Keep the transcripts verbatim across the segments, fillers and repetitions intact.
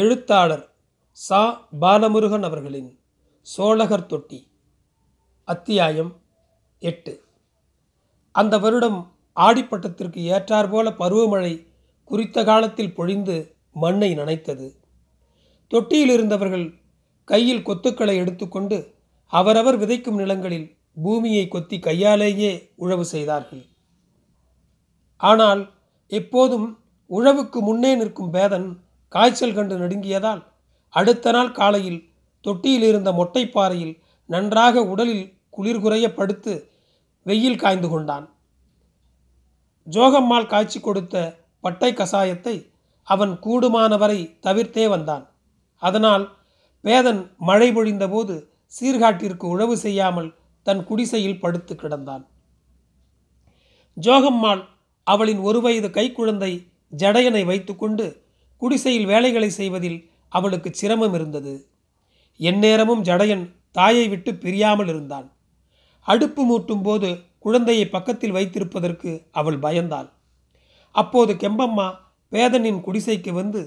எழுத்தாளர் சா பாலமுருகன் அவர்களின் சோழகர் தொட்டி அத்தியாயம் எட்டு. அந்த வருடம் ஆடிப்பட்டத்திற்கு ஏற்றாற்போல பருவமழை குறித்த காலத்தில் பொழிந்து மண்ணை நனைத்தது. தொட்டியில் இருந்தவர்கள் கையில் கொத்துக்களை எடுத்துக்கொண்டு அவரவர் விதைக்கும் நிலங்களில் பூமியை கொத்தி கையாலேயே உழவு செய்தார்கள். ஆனால் எப்போதும் உழவுக்கு முன்னே நிற்கும் பேதன் காய்ச்சல் கண்டு நடுங்கியதால் அடுத்த நாள் காலையில் தொட்டியில் இருந்த மொட்டைப்பாறையில் நன்றாக உடலில் குளிர்குறைய படுத்து வெயில் காய்ந்து கொண்டான். ஜோகம்மாள் காய்ச்சி கொடுத்த பட்டை கசாயத்தை அவன் கூடுமானவரை தவிர்த்தே வந்தான். அதனால் பேதன் மழை பொழிந்தபோது சீர்காட்டிற்கு உழவு செய்யாமல் தன் குடிசையில் படுத்து கிடந்தான். ஜோகம்மாள் அவளின் ஒரு வயது கைக்குழந்தை ஜடையனை வைத்துக்கொண்டு குடிசையில் வேலைகளை செய்வதில் அவளுக்கு சிரமம் இருந்தது. எந்நேரமும் ஜடையன் தாயை விட்டு பிரியாமல் இருந்தான். அடுப்பு மூட்டும் போது குழந்தையை பக்கத்தில் வைத்திருப்பதற்கு அவள் பயந்தாள். அப்போது கெம்பம்மா பேதனின் குடிசைக்கு வந்து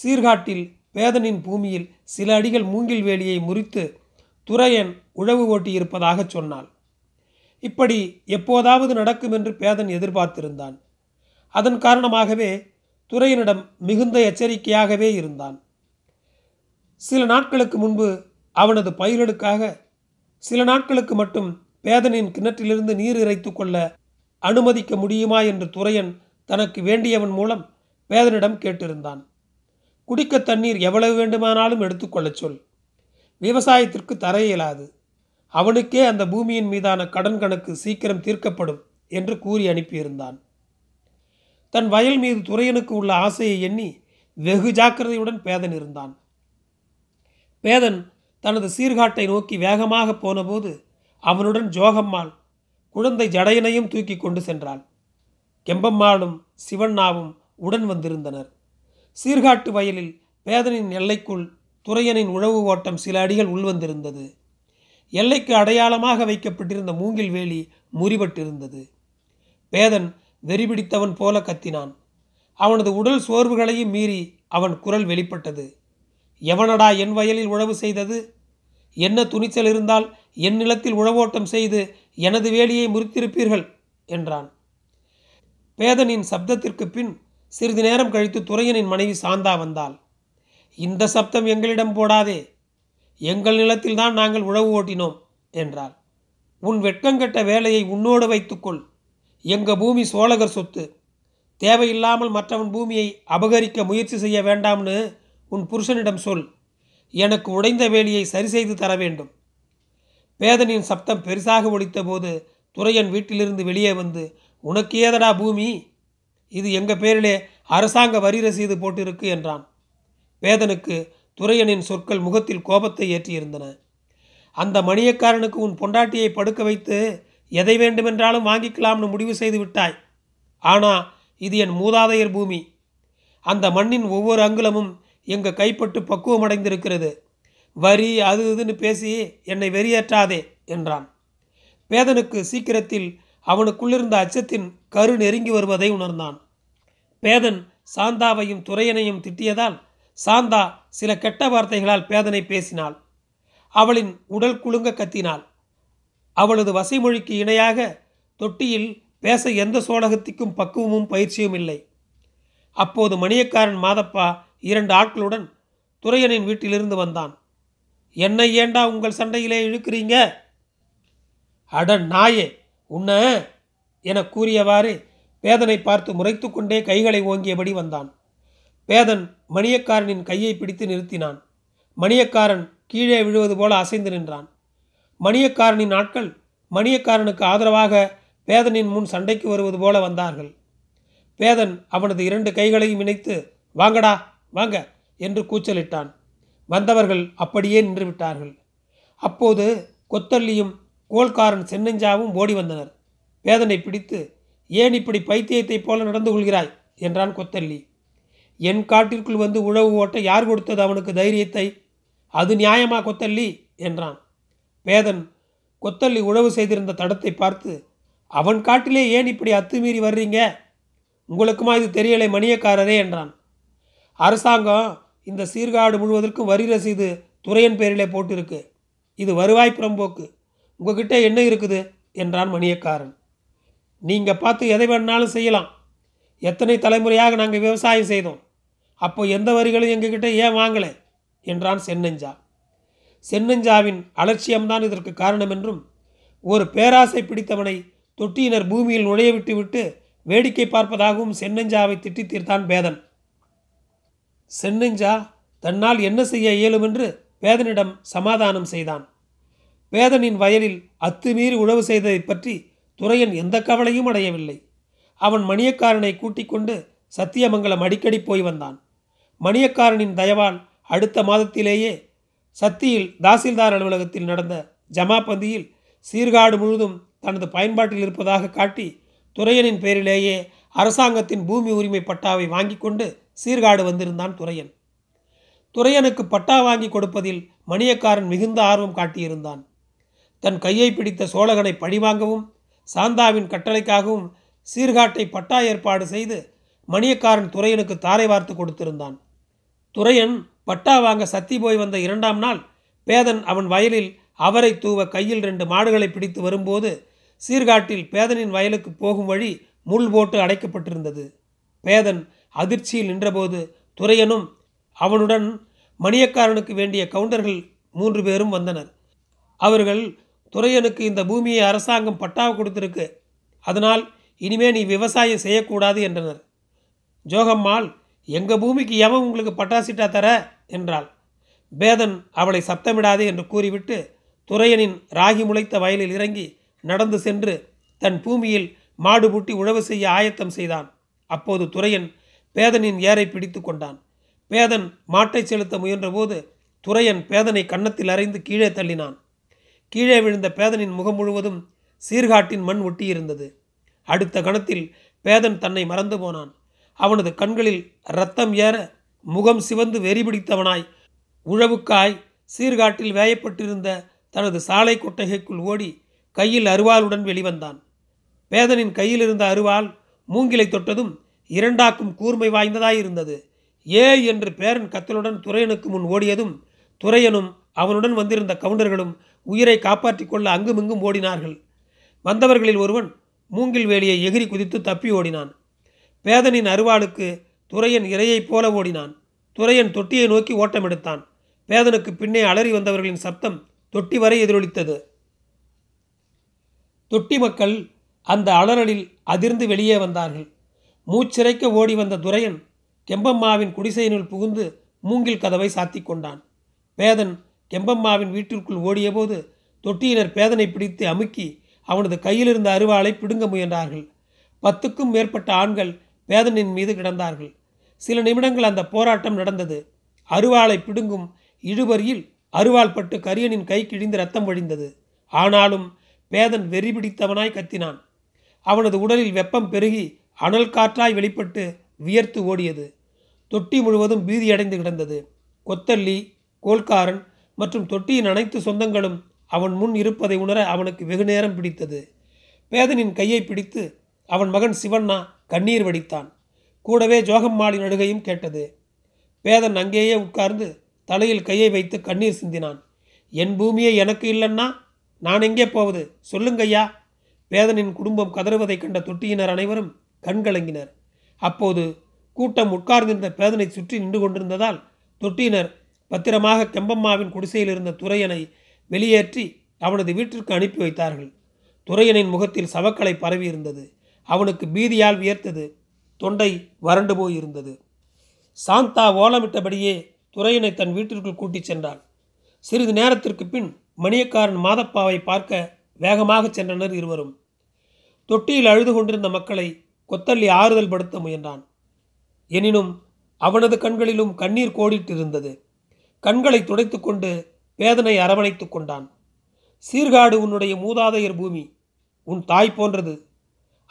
சீர்காட்டில் பேதனின் பூமியில் சில அடிகள் மூங்கில் வேலியை முறித்து துரையன் உழவு ஓட்டியிருப்பதாக சொன்னாள். இப்படி எப்போதாவது நடக்கும் என்று பேதன் எதிர்பார்த்திருந்தான். அதன் காரணமாகவே துரையனிடம் மிகுந்த எச்சரிக்கையாகவே இருந்தான். சில நாட்களுக்கு முன்பு அவனது பயிர்களுக்காக சில நாட்களுக்கு மட்டும் பேதனின் கிணற்றிலிருந்து நீர் இறைத்து கொள்ள அனுமதிக்க முடியுமா என்று துரையன் தனக்கு வேண்டியவன் மூலம் பேதனிடம் கேட்டிருந்தான். குடிக்க தண்ணீர் எவ்வளவு வேண்டுமானாலும் எடுத்துக்கொள்ள சொல், விவசாயத்திற்கு தர இயலாது, அவனுக்கே அந்த பூமியின் மீதான கடன் கணக்கு சீக்கிரம் தீர்க்கப்படும் என்று கூறி அனுப்பியிருந்தான். தன் வயல் மீது துரையனுக்கு உள்ள ஆசையை எண்ணி வெகு ஜாக்கிரதையுடன் பேதன் இருந்தான். பேதன் தனது சீர்காட்டை நோக்கி வேகமாக போனபோது அவனுடன் ஜோகம்மாள் குழந்தை ஜடையனையும் தூக்கி கொண்டு சென்றாள். கெம்பம்மாளும் சிவண்ணாவும் உடன் வந்திருந்தனர். சீர்காட்டு வயலில் பேதனின் எல்லைக்குள் துரையனின் உழவு ஓட்டம் சில அடிகள் உள்வந்திருந்தது. எல்லைக்கு அடையாளமாக வைக்கப்பட்டிருந்த மூங்கில் வேலி முறிபட்டிருந்தது. பேதன் வெறிபிடித்தவன் போல கத்தினான். அவனது உடல் சோர்வுகளையும் மீறி அவன் குரல் வெளிப்பட்டது. எவனடா என் வயலில் உழவு செய்தது? என்ன துணிச்சல் இருந்தால் என் நிலத்தில் உழவோட்டம் செய்து எனது வேலியை முறித்திருப்பீர்கள் என்றான். பேதனின் சப்தத்திற்கு பின் சிறிது நேரம் கழித்து துரையனின் மனைவி சாந்தா வந்தாள். இந்த சப்தம் எங்களிடம் போடாதே, எங்கள் நிலத்தில்தான் நாங்கள் உழவு ஓட்டினோம் என்றாள். உன் வெட்கங்கெட்ட வேலையை உன்னோடு வைத்துக்கொள், எங்கள் பூமி சோழகர் சொத்து, தேவையில்லாமல் மற்றவன் பூமியை அபகரிக்க முயற்சி செய்ய வேண்டாம்னு உன் புருஷனிடம் சொல், எனக்கு உடைந்த வேலியை சரி செய்து தர வேண்டும். பேதனின் சப்தம் பெரிசாக ஒலித்த போது துரையன் வீட்டிலிருந்து வெளியே வந்து, உனக்கு ஏதடா பூமி, இது எங்கள் பேரிலே அரசாங்க வரி ரசீது போட்டிருக்கு என்றான். பேதனுக்கு துரையனின் சொற்கள் முகத்தில் கோபத்தை ஏற்றியிருந்தன. அந்த மணியக்காரனுக்கு உன் பொண்டாட்டியை படுக்க வைத்து எதை வேண்டுமென்றாலும் வாங்கிக்கலாம்னு முடிவு செய்து விட்டாய். ஆனால் இது என் மூதாதையர் பூமி, அந்த மண்ணின் ஒவ்வொரு அங்குலமும் எங்கள் கைப்பட்டு பக்குவமடைந்திருக்கிறது, வரி அது இதுன்னு பேசி என்னை வெறியேற்றாதே என்றான். பேதனுக்கு சீக்கிரத்தில் அவனுக்குள்ளிருந்த அச்சத்தின் கரு நெருங்கி வருவதை உணர்ந்தான். பேதன் சாந்தாவையும் துரையனையும் திட்டியதால் சாந்தா சில கெட்ட வார்த்தைகளால் பேதனை பேசினாள். அவளின் உடல் குலுங்க கத்தினாள். அவளது வசைமொழிக்கு இணையாக தொட்டியில் பேச எந்த சோழகத்திற்கும் பக்குவமும் பயிற்சியும் இல்லை. அப்போது மணியக்காரன் மாதப்பா இரண்டு ஆட்களுடன் துரையனின் வீட்டிலிருந்து வந்தான். என்னை ஏண்டா உங்கள் சண்டையிலே இழுக்கிறீங்க? அட நாயே உன்ன என கூறியவாறு பேதனை பார்த்து முறைத்து கொண்டே கைகளை ஓங்கியபடி வந்தான். பேதன் மணியக்காரனின் கையை பிடித்து நிறுத்தினான். மணியக்காரன் கீழே விழுவது போல அசைந்து நின்றான். மணியக்காரனின் ஆட்கள் மணியக்காரனுக்கு ஆதரவாக பேதனின் முன் சண்டைக்கு வருவது போல வந்தார்கள். பேதன் அவனது இரண்டு கைகளையும் இணைத்து வாங்கடா வாங்க என்று கூச்சலிட்டான். வந்தவர்கள் அப்படியே நின்றுவிட்டார்கள். அப்போது கொத்தல்லியும் கோல்காரன் சென்னஞ்சாவும் ஓடி வந்தனர். பேதனை பிடித்து, ஏன் இப்படி பைத்தியத்தைப் போல நடந்து கொள்கிறாய் என்றான் கொத்தல்லி. என் காட்டிற்குள் வந்து உழவு ஓட்ட யார் கொடுத்தது அவனுக்கு தைரியத்தை? அது நியாயமா கொத்தல்லி என்றான். பேதன் கொத்தல்லி உழவு செய்திருந்த தடத்தை பார்த்து, அவன் காட்டிலே ஏன் இப்படி அத்துமீறி வர்றீங்க? உங்களுக்குமா இது தெரியலை மணியக்காரரே என்றான். அரசாங்கம் இந்த சீர்காடு முழுவதற்கும் வரி ரசீது துரையன் பேரிலே போட்டிருக்கு. இது வருவாய் புறம்போக்கு. உங்ககிட்ட என்ன இருக்குது என்றான் மணியக்காரன். நீங்கள் பார்த்து எதை வேணாலும் செய்யலாம். எத்தனை தலைமுறையாக நாங்கள் விவசாயம் செய்தோம். அப்போ எந்த வரிகளும் எங்ககிட்ட ஏன் வாங்கலை என்றான் சென்னஞ்சா. சென்னஞ்சாவின் அலட்சியம்தான் இதற்கு காரணம் என்றும், ஒரு பேராசை பிடித்தவனை தொட்டியினர் பூமியில் நுழைய விட்டு விட்டு வேடிக்கை பார்ப்பதாகவும் சென்னஞ்சாவை திட்டி தீர்த்தான் பேதன். சென்னஞ்சா தன்னால் என்ன செய்ய இயலும் என்று பேதனிடம் சமாதானம் செய்தான். பேதனின் வயலில் அத்துமீறி உழவு செய்ததை பற்றி துரையன் எந்த கவலையும் அடையவில்லை. அவன் மணியக்காரனை கூட்டிக் கொண்டு சத்தியமங்கலம் அடிக்கடி போய் வந்தான். மணியக்காரனின் தயவால் அடுத்த மாதத்திலேயே சத்தியில் தாசில்தார் அலுவலகத்தில் நடந்த ஜமாபந்தியில் சீர்காடு முழுதும் தனது பயன்பாட்டில் இருப்பதாக காட்டி துரையனின் பேரிலேயே அரசாங்கத்தின் பூமி உரிமை பட்டாவை வாங்கி கொண்டு சீர்காடு வந்திருந்தான் துரையன். துரையனுக்கு பட்டா வாங்கி கொடுப்பதில் மணியக்காரன் மிகுந்த ஆர்வம் காட்டியிருந்தான். தன் கையை பிடித்த சோழகனை பழிவாங்கவும் சாந்தாவின் கட்டளைக்காகவும் சீர்காட்டை பட்டா ஏற்பாடு செய்து மணியக்காரன் துரையனுக்கு தாரை வார்த்து கொடுத்திருந்தான். துரையன் பட்டா வாங்க சத்தி போய் வந்த இரண்டாம் நாள் பேதன் அவன் வயலில் அவரை தூவ கையில் ரெண்டு மாடுகளை பிடித்து வரும்போது சீர்காட்டில் பேதனின் வயலுக்கு போகும் வழி முள் போட்டு அடைக்கப்பட்டிருந்தது. பேதன் அதிர்ச்சியில் நின்றபோது துரையனும் அவனுடன் மணியக்காரனுக்கு வேண்டிய கவுண்டர்கள் மூன்று பேரும் வந்தனர். அவர்கள் துரையனுக்கு இந்த பூமியை அரசாங்கம் பட்டாவை கொடுத்திருக்கு, அதனால் இனிமே நீ விவசாயம் செய்யக்கூடாது என்றனர். ஜோகம்மாள், எங்கள் பூமிக்கு எவன் உங்களுக்கு பட்டாசிட்டா தர என்றாள். பேதன் அவளை சப்தமிடாதே என்று கூறிவிட்டு துரையனின் ராகி முளைத்த வயலில் இறங்கி நடந்து சென்று தன் பூமியில் மாடு பூட்டி உழவு செய்ய ஆயத்தம் செய்தான். அப்போது துரையன் பேதனின் ஏரை பிடித்து கொண்டான். பேதன் மாட்டை செலுத்த முயன்றபோது துரையன் பேதனை கன்னத்தில் அறைந்து கீழே தள்ளினான். கீழே விழுந்த பேதனின் முகம் முழுவதும் சீர்காட்டின் மண் ஒட்டியிருந்தது. அடுத்த கணத்தில் பேதன் தன்னை மறந்து போனான். அவனது கண்களில் இரத்தம் ஏற முகம் சிவந்து வெறி பிடித்தவனாய் உழவுக்காய் சீர்காட்டில் வேயப்பட்டிருந்த தனது சாலை கொட்டகைக்குள் ஓடி கையில் அருவாளுடன் வெளிவந்தான். பேதனின் கையில் இருந்த அருவாள் மூங்கிலை தொட்டதும் இரண்டாக்கும் கூர்மை வாய்ந்ததாயிருந்தது. ஏ என்று பேரன் கத்தலுடன் துரையனுக்கு முன் ஓடியதும் துரையனும் அவனுடன் வந்திருந்த கவுண்டர்களும் உயிரை காப்பாற்றிக் கொள்ள அங்குமிங்கும் ஓடினார்கள். வந்தவர்களில் ஒருவன் மூங்கில் வேலியை எகிரி குதித்து தப்பி ஓடினான். பேதனின் அருவாளுக்கு துரையன் இரையைப் போல ஓடினான். துரையன் தொட்டியை நோக்கி ஓட்டம் எடுத்தான். பேதனுக்கு பின்னே அலறி வந்தவர்களின் சப்தம் தொட்டி வரை எதிரொலித்தது. தொட்டி மக்கள் அந்த அலறலில் அதிர்ந்து வெளியே வந்தார்கள். மூச்சிறைக்க ஓடி வந்த துரையன் கெம்பம்மாவின் குடிசையினுள் புகுந்து மூங்கில் கதவை சாத்தி கொண்டான். பேதன் கெம்பம்மாவின் வீட்டிற்குள் ஓடியபோது தொட்டியினர் பேதனை பிடித்து அமுக்கி அவனது கையிலிருந்த அருவாளை பிடுங்க முயன்றார்கள். பத்துக்கும் மேற்பட்ட ஆண்கள் பேதனின் மீது கிடந்தார்கள். சில நிமிடங்கள் அந்த போராட்டம் நடந்தது. அருவாளை பிடுங்கும் இழுபறியில் அருவாள் பட்டு கரியனின் கை கிழிந்து ரத்தம் வழிந்தது. ஆனாலும் பேதன் வெறி பிடித்தவனாய் கத்தினான். அவனது உடலில் வெப்பம் பெருகி அனல் காற்றாய் வெளிப்பட்டு வியர்த்து ஓடியது. தொட்டி முழுவதும் பீதியடைந்து கிடந்தது. கொத்தல்லி, கோல்காரன் மற்றும் தொட்டியின் அனைத்து சொந்தங்களும் அவன் முன் இருப்பதை உணர அவனுக்கு வெகு நேரம் பிடித்தது. பேதனின் கையை பிடித்து அவன் மகன் சிவண்ணா கண்ணீர் வடித்தான். கூடவே ஜோகம்மாளின் அழுகையும் கேட்டது. பேதன் அங்கேயே உட்கார்ந்து தலையில் கையை வைத்து கண்ணீர் சிந்தினான். என் பூமியை எனக்கு இல்லைன்னா நான் எங்கே போவது சொல்லுங்கய்யா. பேதனின் குடும்பம் கதறுவதை கண்ட தொட்டியினர் அனைவரும் கண்கலங்கினர். அப்போது கூட்டம் உட்கார்ந்திருந்த பேதனை சுற்றி நின்று கொண்டிருந்ததால் தொட்டியினர் பத்திரமாக கெம்பம்மாவின் குடிசையில் இருந்த துரையனை வெளியேற்றி அவனது வீட்டிற்கு அனுப்பி வைத்தார்கள். துரையனின் முகத்தில் சவக்களை பரவியிருந்தது. அவனுக்கு பீதியால் வியர்த்தது. தொண்டை வறண்டு போயிருந்தது. சாந்தா ஓலமிட்டபடியே துரையனை தன் வீட்டிற்குள் கூட்டிச் சென்றாள். சிறிது நேரத்திற்கு பின் மணியக்காரன் மாதப்பாவை பார்க்க வேகமாக சென்றனர் இருவரும். தொட்டியில் அழுது கொண்டிருந்த மக்களை கொத்தல்லி ஆறுதல் படுத்த முயன்றான். எனினும் அவனது கண்களிலும் கண்ணீர் கோடிட்டிருந்தது. கண்களை துடைத்து கொண்டு பேதனை அரவணைத்து கொண்டான். சீர்காடு உன்னுடைய மூதாதையர் பூமி, உன் தாய் போன்றது.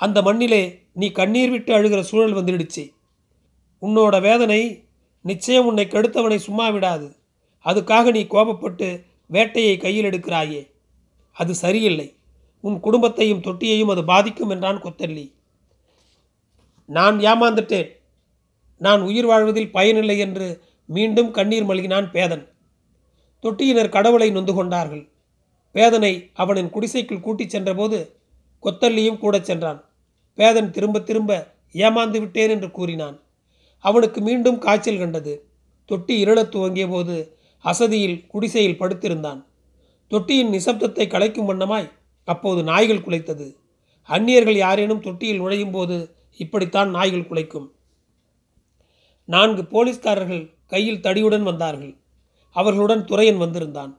அந்த மண்ணிலே நீ கண்ணீர் விட்டு அழுகிற சூழல் வந்துடுச்சு. உன்னோட வேதனை நிச்சயம் உன்னை கெடுத்தவனை சும்மா விடாது. அதுக்காக நீ கோபப்பட்டு வேட்டையை கையில் எடுக்கிறாயே, அது சரியில்லை. உன் குடும்பத்தையும் தொட்டியையும் அது பாதிக்கும் என்றான் கொத்தல்லி. நான் ஏமாந்துட்டேன். நான் உயிர் வாழ்வதில் பயனில்லை என்று மீண்டும் கண்ணீர் மல்கினான் பேதன். தொட்டியினர் கடவுளை நொந்து கொண்டார்கள். பேதனை அவனின் குடிசைக்குள் கூட்டிச் சென்றபோது கொத்தல்லியும் கூட சென்றான். பேதன் திரும்ப திரும்ப ஏமாந்து விட்டேன் என்று கூறினான். அவனுக்கு மீண்டும் காய்ச்சல் கண்டது. தொட்டி இருளத் துவங்கிய போது அசதியில் குடிசையில் படுத்திருந்தான். தொட்டியின் நிசப்தத்தை கலைக்கும் வண்ணமாய் அப்போது நாய்கள் குலைத்தது. அந்நியர்கள் யாரேனும் தொட்டியில் நுழையும் போது இப்படித்தான் நாய்கள் குலைக்கும். நான்கு போலீஸ்காரர்கள் கையில் தடியுடன் வந்தார்கள். அவர்களுடன் துரையன் வந்திருந்தான்.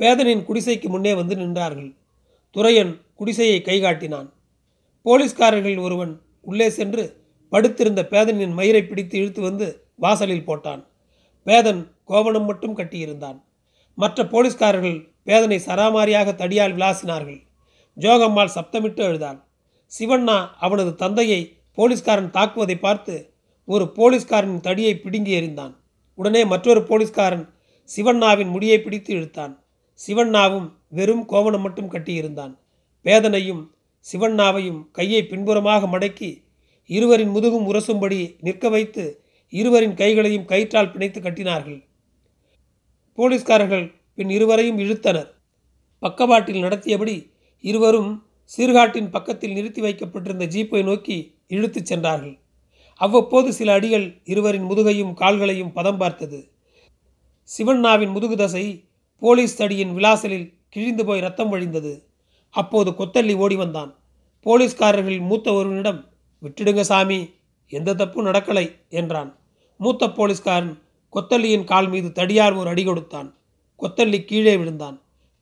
பேதனின் குடிசைக்கு முன்னே வந்து நின்றார்கள். துரையன் குடிசையை கைகாட்டினான். போலீஸ்காரர்களில் ஒருவன் உள்ளே சென்று படுத்திருந்த பேதனின் மயிரை பிடித்து இழுத்து வந்து வாசலில் போட்டான். பேதன் கோவணம் மட்டும் கட்டியிருந்தான். மற்ற போலீஸ்காரர்கள் பேதனை சராமாரியாக தடியால் விளாசினார்கள். ஜோகம்மாள் சப்தமிட்டு எழுதாள். சிவண்ணா அவனது தந்தையை போலீஸ்காரன் தாக்குவதை பார்த்து ஒரு போலீஸ்காரனின் தடியை பிடுங்கி எறிந்தான். உடனே மற்றொரு போலீஸ்காரன் சிவண்ணாவின் முடியை பிடித்து இழுத்தான். சிவண்ணாவும் வெறும் கோவணம் மட்டும் கட்டியிருந்தான். பேதனையும் சிவண்ணாவையும் கையை பின்புறமாக மடக்கி இருவரின் முதுகும் உரசும்படி நிற்க வைத்து இருவரின் கைகளையும் கயிற்றால் பிணைத்து கட்டினார்கள். போலீஸ்காரர்கள் பின் இருவரையும் இழுத்தனர். பக்கவாட்டில் நடத்தியபடி இருவரும் சீர்காட்டின் பக்கத்தில் நிறுத்தி வைக்கப்பட்டிருந்த ஜீப்பை நோக்கி இழுத்துச் சென்றார்கள். அவ்வப்போது சில அடிகள் இருவரின் முதுகையும் கால்களையும் பதம் பார்த்தது. சிவண்ணாவின் முதுகு தசை போலீஸ் தடியின் விளாசலில் கிழிந்து போய் ரத்தம் வழிந்தது. அப்போது கொத்தல்லி ஓடி வந்தான். போலீஸ்காரர்களில் மூத்த ஒருவனிடம், "விட்டுடுங்க சாமி, எந்த தப்பும் நடக்கலை" என்றான். மூத்த போலீஸ்காரன் கொத்தல்லியின் கால் மீது தடியால் ஒரு அடி கொடுத்தான். கொத்தல்லி கீழே விழுந்தான்.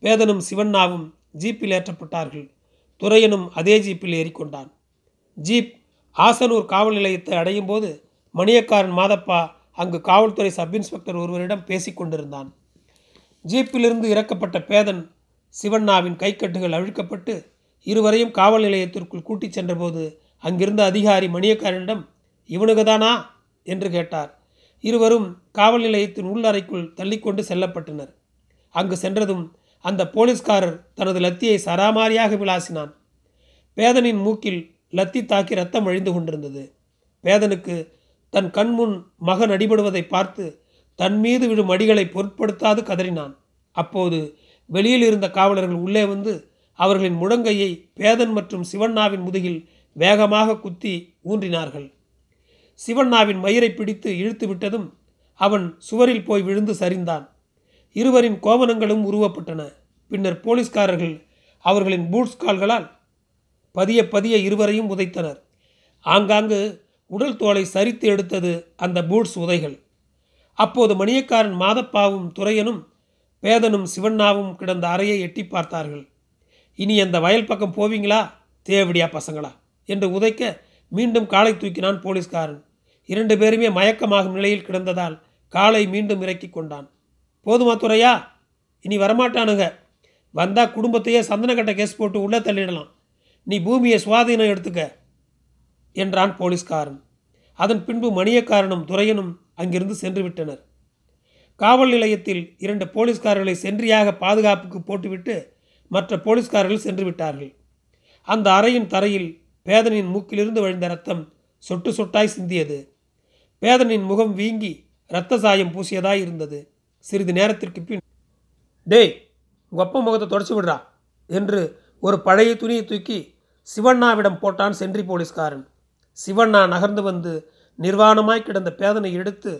பேதனும் சிவண்ணாவும் ஜீப்பில் ஏற்றப்பட்டார்கள். துரையனும் அதே ஜீப்பில் ஏறிக்கொண்டான். ஜீப் ஆசனூர் காவல் நிலையத்தை அடையும் போது மணியக்காரன் மாதப்பா அங்கு காவல்துறை சப் இன்ஸ்பெக்டர் ஒருவரிடம் பேசி கொண்டிருந்தான். ஜீப்பிலிருந்து இறக்கப்பட்ட பேதன் சிவண்ணாவின் கைக்கட்டுகள் அழுக்கப்பட்டு இருவரையும் காவல் நிலையத்திற்குள் கூட்டிச் சென்றபோது அங்கிருந்த அதிகாரி மணியக்காரனிடம் "இவனுக்குதானா?" என்று கேட்டார். இருவரும் காவல் நிலையத்தின் உள்ளறைக்குள் தள்ளிக்கொண்டு செல்லப்பட்டனர். அங்கு சென்றதும் அந்த போலீஸ்காரர் தனது லத்தியை சராமாரியாக விளாசினான். பேதனின் மூக்கில் லத்தி தாக்கி ரத்தம் வழிந்து கொண்டிருந்தது. பேதனுக்கு தன் கண்முன் மகன் அடிபடுவதை பார்த்து தன் மீது விழும் அடிகளை பொருட்படுத்தாது கதறினான். அப்போது வெளியில் இருந்த காவலர்கள் உள்ளே வந்து அவர்களின் முழங்கையை பேதன் மற்றும் சிவண்ணாவின் முதுகில் வேகமாக குத்தி ஊன்றினார்கள். சிவண்ணாவின் மயிரை பிடித்து இழுத்து விட்டதும் அவன் சுவரில் போய் விழுந்து சரிந்தான். இருவரின் கோவணங்களும் உருவப்பட்டன. பின்னர் போலீஸ்காரர்கள் அவர்களின் பூட்ஸ் கால்களால் பதிய பதிய இருவரையும் உதைத்தனர். ஆங்காங்கு உடல் தோலை சரித்து எடுத்தது அந்த பூட்ஸ் உதைகள். அப்போது மணியக்காரன் மாதப்பாவும் துரையனும் பேதனும் சிவண்ணாவும் கிடந்த அறையை எட்டி பார்த்தார்கள். "இனி அந்த வயல் பக்கம் போவீங்களா தேவடியா பசங்களா?" என்று உதைக்க மீண்டும் காலை தூக்கினான் போலீஸ்காரன். இரண்டு பேருமே மயக்கமாகும் நிலையில் கிடந்ததால் காலை மீண்டும் இறக்கி கொண்டான். "போதுமா துரையா? இனி வரமாட்டானுங்க. வந்தா குடும்பத்தையே சந்தனக்கட்டை கேஸ் போட்டு உள்ளே தள்ளிடலாம். நீ பூமியை சுவாதீனம் எடுத்துக்க" என்றான் போலீஸ்காரன். அதன் பின்பு மணியக்காரனும் துரையனும் அங்கிருந்து சென்று விட்டனர். காவல் நிலையத்தில் இரண்டு போலீஸ்காரர்களை சென்றியாக பாதுகாப்புக்கு போட்டுவிட்டு மற்ற போலீஸ்காரர்கள் சென்று விட்டார்கள். அந்த அறையின் தரையில் பேதனின் மூக்கிலிருந்து வழிந்த ரத்தம் சொட்டு சொட்டாய் சிந்தியது. பேதனின் முகம் வீங்கி இரத்த சாயம் பூசியதாய் இருந்தது. சிறிது நேரத்திற்கு பின், "டேய், உங்கள் அப்பா முகத்தை தொடச்சி விடுறா" என்று ஒரு பழைய துணியை தூக்கி சிவண்ணாவிடம் போட்டான் சென்றி போலீஸ்காரன். சிவண்ணா நகர்ந்து வந்து நிர்வாணமாய் கிடந்த பேதனை எடுத்து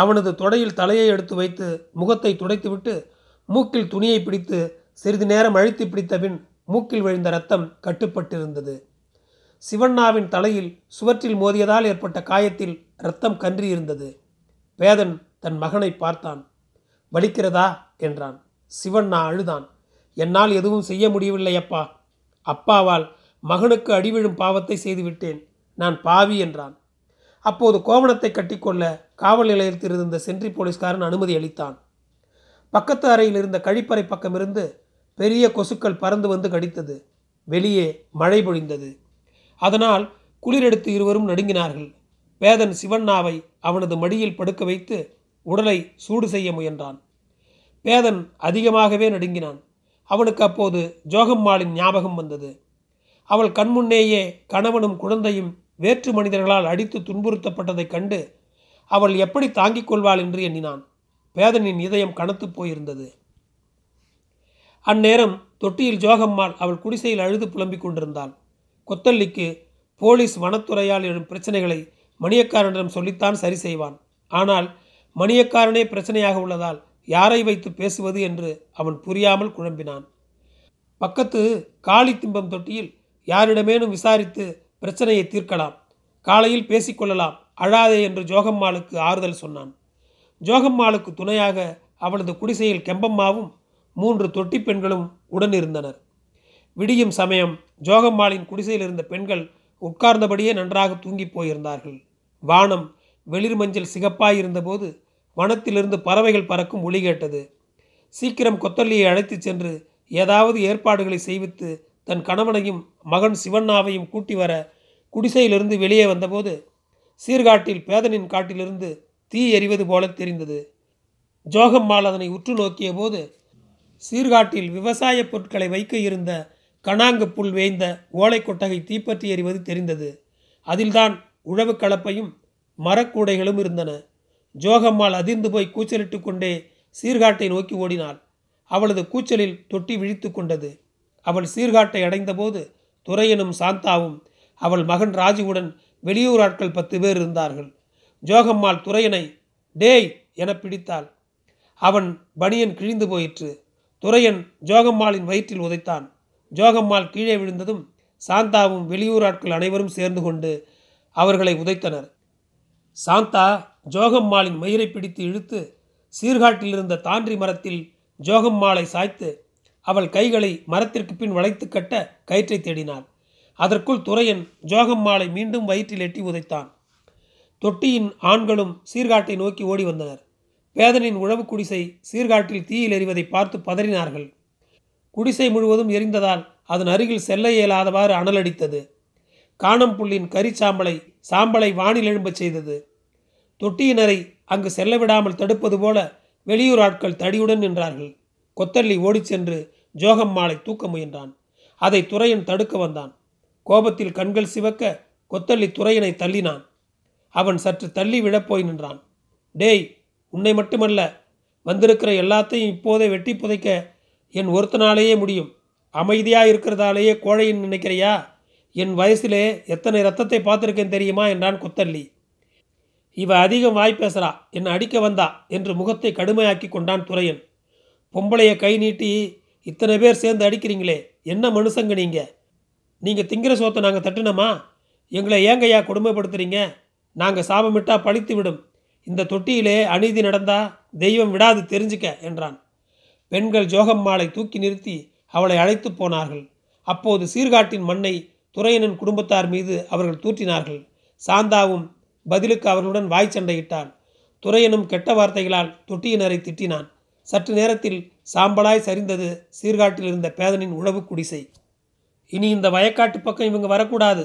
அவனது தொடையில் தலையை எடுத்து வைத்து முகத்தை துடைத்துவிட்டு மூக்கில் துணியை பிடித்து சிறிது நேரம் அழுத்தி பிடித்த பின் மூக்கில் விழுந்த இரத்தம் கட்டுப்பட்டிருந்தது. சிவண்ணாவின் தலையில் சுவற்றில் மோதியதால் ஏற்பட்ட காயத்தில் இரத்தம் கன்றியிருந்தது. பேதன் தன் மகனை பார்த்தான். "வலிக்கிறதா?" என்றான். சிவண்ணா அழுதான். "என்னால் எதுவும் செய்ய முடியவில்லை அப்பா. அப்பாவால் மகனுக்கு அடிவிழும் பாவத்தை செய்துவிட்டேன். நான் பாவி" என்றான். அப்போது கோவணத்தை கட்டிக்கொள்ள காவல் நிலையத்தில் இருந்த சென்றி போலீஸ்காரன் அனுமதி அளித்தான். பக்கத்து அறையில் இருந்த கழிப்பறை பக்கமிருந்து பெரிய கொசுக்கள் பறந்து வந்து கடித்தது. வெளியே மழை பொழிந்தது. அதனால் குளிரெடுத்து இருவரும் நடுங்கினார்கள். பேதன் சிவண்ணாவை அவனது மடியில் படுக்க வைத்து உடலை சூடு செய்ய முயன்றான். பேதன் அதிகமாகவே நடுங்கினான். அவனுக்கு அப்போது ஜோகம்மாளின் ஞாபகம் வந்தது. அவள் கண்முன்னேயே கணவனும் குழந்தையும் வேற்று மனிதர்களால் அடித்து துன்புறுத்தப்பட்டதைக் கண்டு அவள் எப்படி தாங்கிக் கொள்வாள் என்று எண்ணினான். வேதனின் இதயம் கனத்து போயிருந்தது. அந்நேரம் தொட்டியில் ஜோகம்மாள் அவள் குடிசையில் அழுது புலம்பிக் கொண்டிருந்தாள். கொத்தல்லிக்கு போலீஸ் வனத்துறையால் எழும் பிரச்சனைகளை மணியக்காரனிடம் சொல்லித்தான் சரி செய்வான். ஆனால் மணியக்காரனே பிரச்சனையாக உள்ளதால் யாரை வைத்து பேசுவது என்று அவன் புரியாமல் குழம்பினான். பக்கத்து காளி திம்பம் தொட்டியில் யாரிடமேனும் விசாரித்து பிரச்சனையை தீர்க்கலாம், காலையில் பேசிக்கொள்ளலாம், அழாதே என்று ஜோகம்மாளுக்கு ஆறுதல் சொன்னான். ஜோகம்மாளுக்கு துணையாக அவளது குடிசையில் கெம்பம்மாவும் மூன்று தொட்டி பெண்களும் உடனிருந்தனர். விடியும் சமயம் ஜோகம்மாளின் குடிசையில் இருந்த பெண்கள் உட்கார்ந்தபடியே நன்றாக தூங்கி போயிருந்தார்கள். வானம் வெளிர் மஞ்சள் சிகப்பாயிருந்தபோது வனத்திலிருந்து பறவைகள் பறக்கும் ஒளி கேட்டது. சீக்கிரம் கொத்தல்லியை அழைத்து சென்று ஏதாவது ஏற்பாடுகளை செய்வித்து தன் கணவனையும் மகன் சிவண்ணாவையும் கூட்டி வர குடிசையிலிருந்து வெளியே வந்தபோது சீர்காட்டில் பேதனின் காட்டிலிருந்து தீ எறிவது போல தெரிந்தது. ஜோகம்மாள் அதனை உற்று நோக்கிய போது சீர்காட்டில் விவசாய பொருட்களை வைக்க இருந்த கணாங்கு புல் வேய்ந்த ஓலை கொட்டகை தீப்பற்றி எறிவது தெரிந்தது. அதில்தான் உழவு கலப்பையும் மரக்கூடைகளும் இருந்தன. ஜோகம்மாள் அதிர்ந்து போய் கூச்சலிட்டு கொண்டே சீர்காட்டை நோக்கி ஓடினாள். அவளது கூச்சலில் தொட்டி விழித்து கொண்டது. அவள் சீர்காட்டை அடைந்தபோது துரையனும் சாந்தாவும் அவள் மகன் ராஜுவுடன் வெளியூர் ஆட்கள் பத்து பேர் இருந்தார்கள். ஜோகம்மாள் துரையனை டேய் என பிடித்தாள். அவன் பனியன் கிழிந்து போயிற்று. துரையன் ஜோகம்மாளின் வயிற்றில் உதைத்தான். ஜோகம்மாள் கீழே விழுந்ததும் சாந்தாவும் வெளியூர் ஆட்கள் அனைவரும் சேர்ந்து கொண்டு அவர்களை உதைத்தனர். சாந்தா ஜோகம்மாளின் மயிரை பிடித்து இழுத்து சீர்காட்டில் இருந்த தான்றி மரத்தில் ஜோகம்மாளை சாய்த்து அவள் கைகளை மரத்திற்கு பின் வளைத்து கட்ட கயிற்றை தேடினாள். அதற்குள் துரையன் ஜோகம்மாளை மீண்டும் வயிற்றில் எட்டி உதைத்தான். தொட்டியின் ஆண்களும் சீர்காட்டை நோக்கி ஓடி வந்தனர். பேதனின் உழவு குடிசை சீர்காட்டில் தீயில் எறிவதை பார்த்து பதறினார்கள். குடிசை முழுவதும் எரிந்ததால் அதன் அருகில் செல்ல இயலாதவாறு அனலடித்தது. காணம்புள்ளின் கறி சாம்பலை சாம்பலை வானில் எழும்பச் செய்தது. தொட்டியினரை அங்கு செல்ல விடாமல் தடுப்பது போல வெளியூர் ஆட்கள் தடியுடன் நின்றார்கள். கொத்தல்லி ஓடிச் சென்று ஜோகம்மாளை தூக்க முயன்றான். அதை துரையன் தடுக்க வந்தான். கோபத்தில் கண்கள் சிவக்க கொத்தல்லி துரையனை தள்ளினான். அவன் சற்று தள்ளி விழப்போய் நின்றான். டேய், உன்னை மட்டுமல்ல, வந்திருக்கிற எல்லாத்தையும் இப்போதே வெட்டி புதைக்க என் ஒருத்தனாலேயே முடியும். அமைதியாக இருக்கிறதாலேயே கோழைன்னு நினைக்கிறியா? என் வயசிலே எத்தனை ரத்தத்தை பார்த்துருக்கேன் தெரியுமா என்றான் கொத்தல்லி. இவ அதிகம் வாய் பேசுகிறா, என்னை அடிக்க வந்தா என்று முகத்தை கடுமையாக்கி கொண்டான் துரையன். பொம்பளையை கை நீட்டி இத்தனை பேர் சேர்ந்து அடிக்கிறீங்களே, என்ன மனுஷங்க நீங்கள் நீங்கள் திங்கிற சோத்தை நாங்கள் தட்டுனோமா? எங்களை ஏங்கையா கொடுமைப்படுத்துகிறீங்க? நாங்கள் சாபமிட்டா பழித்து விடும். இந்த தொட்டியிலே அநீதி நடந்தா தெய்வம் விடாது தெரிஞ்சுக்க என்றான். பெண்கள் ஜோகம்மாளை தூக்கி நிறுத்தி அவளை அழைத்து போனார்கள். அப்போது சீர்காட்டின் மண்ணை துரையனின் குடும்பத்தார் மீது அவர்கள் தூற்றினார்கள். சாந்தாவும் பதிலுக்கு அவர்களுடன் வாய் சண்டையிட்டான். துரையனும் கெட்ட வார்த்தைகளால் தொட்டியினரை திட்டினான். சற்று நேரத்தில் சாம்பலாய் சரிந்தது சீர்காட்டில் இருந்த பேதனின் உழவு குடிசை. இனி இந்த வயக்காட்டு பக்கம் இவங்க வரக்கூடாது,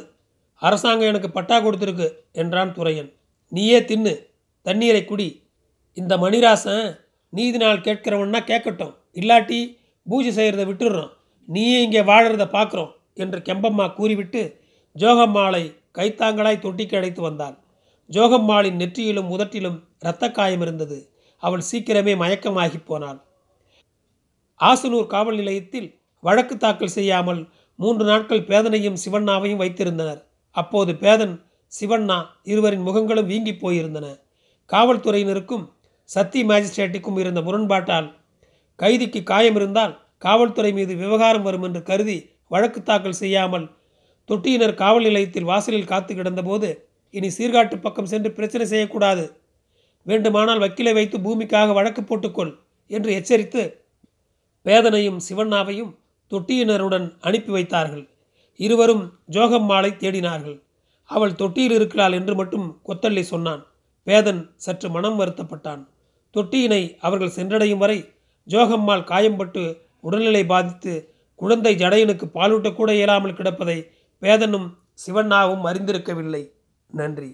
அரசாங்கம் எனக்கு பட்டா கொடுத்துருக்கு என்றான் துரையன். நீயே தின்னு, தண்ணீரை குடி. இந்த மணிராசன் நீதி நாள் கேட்கிறவன்னா கேட்கட்டும், இல்லாட்டி பூஜை செய்கிறத விட்டுடுறோம், நீயே இங்கே வாழறத பார்க்குறோம் என்று கெம்பம்மா கூறிவிட்டு ஜோகம்மாளை கைத்தாங்களாய் தொட்டிக்கு அழைத்து வந்தாள். ஜோகம்மாளின் நெற்றியிலும் உதட்டிலும் இரத்த காயம் இருந்தது. அவள் சீக்கிரமே மயக்கமாகி போனாள். ஆசனூர் காவல் நிலையத்தில் வழக்கு தாக்கல் செய்யாமல் மூன்று நாட்கள் பேதனையும் சிவண்ணாவையும் வைத்திருந்தனர். அப்போது பேதன் சிவண்ணா இருவரின் முகங்களும் வீங்கி போயிருந்தன. காவல்துறையினருக்கும் சத்தி மேஜிஸ்ட்ரேட்டுக்கும் இருந்த முரண்பாட்டால் கைதிக்கு காயம் இருந்தால் காவல்துறை மீது விவகாரம் வரும் என்று கருதி வழக்கு தாக்கல் செய்யாமல் தொட்டியினர் காவல் நிலையத்தில் வாசலில் காத்து கிடந்தபோது இனி சீர்காட்டு பக்கம் சென்று பிரச்சனை செய்யக்கூடாது, வேண்டுமானால் வக்கீலை வைத்து பூமிக்காக வழக்கு போட்டுக்கொள் என்று எச்சரித்து பேதனையும் சிவண்ணாவையும் தொட்டியினருடன் அனுப்பி வைத்தார்கள். இருவரும் ஜோகம்மாளை தேடினார்கள். அவள் தொட்டியில் இருக்கிறாள் என்று மட்டும் கொத்தல்லி சொன்னான். பேதன் சற்று மனம் வருத்தப்பட்டான். தொட்டியினை அவர்கள் சென்றடையும் வரை ஜோகம்மாள் காயம்பட்டு உடல்நிலை பாதித்து குழந்தை ஜடையனுக்கு பாலூட்டக்கூட இயலாமல் கிடப்பதை பேதனும் சிவண்ணாவும் அறிந்திருக்கவில்லை. நன்றி.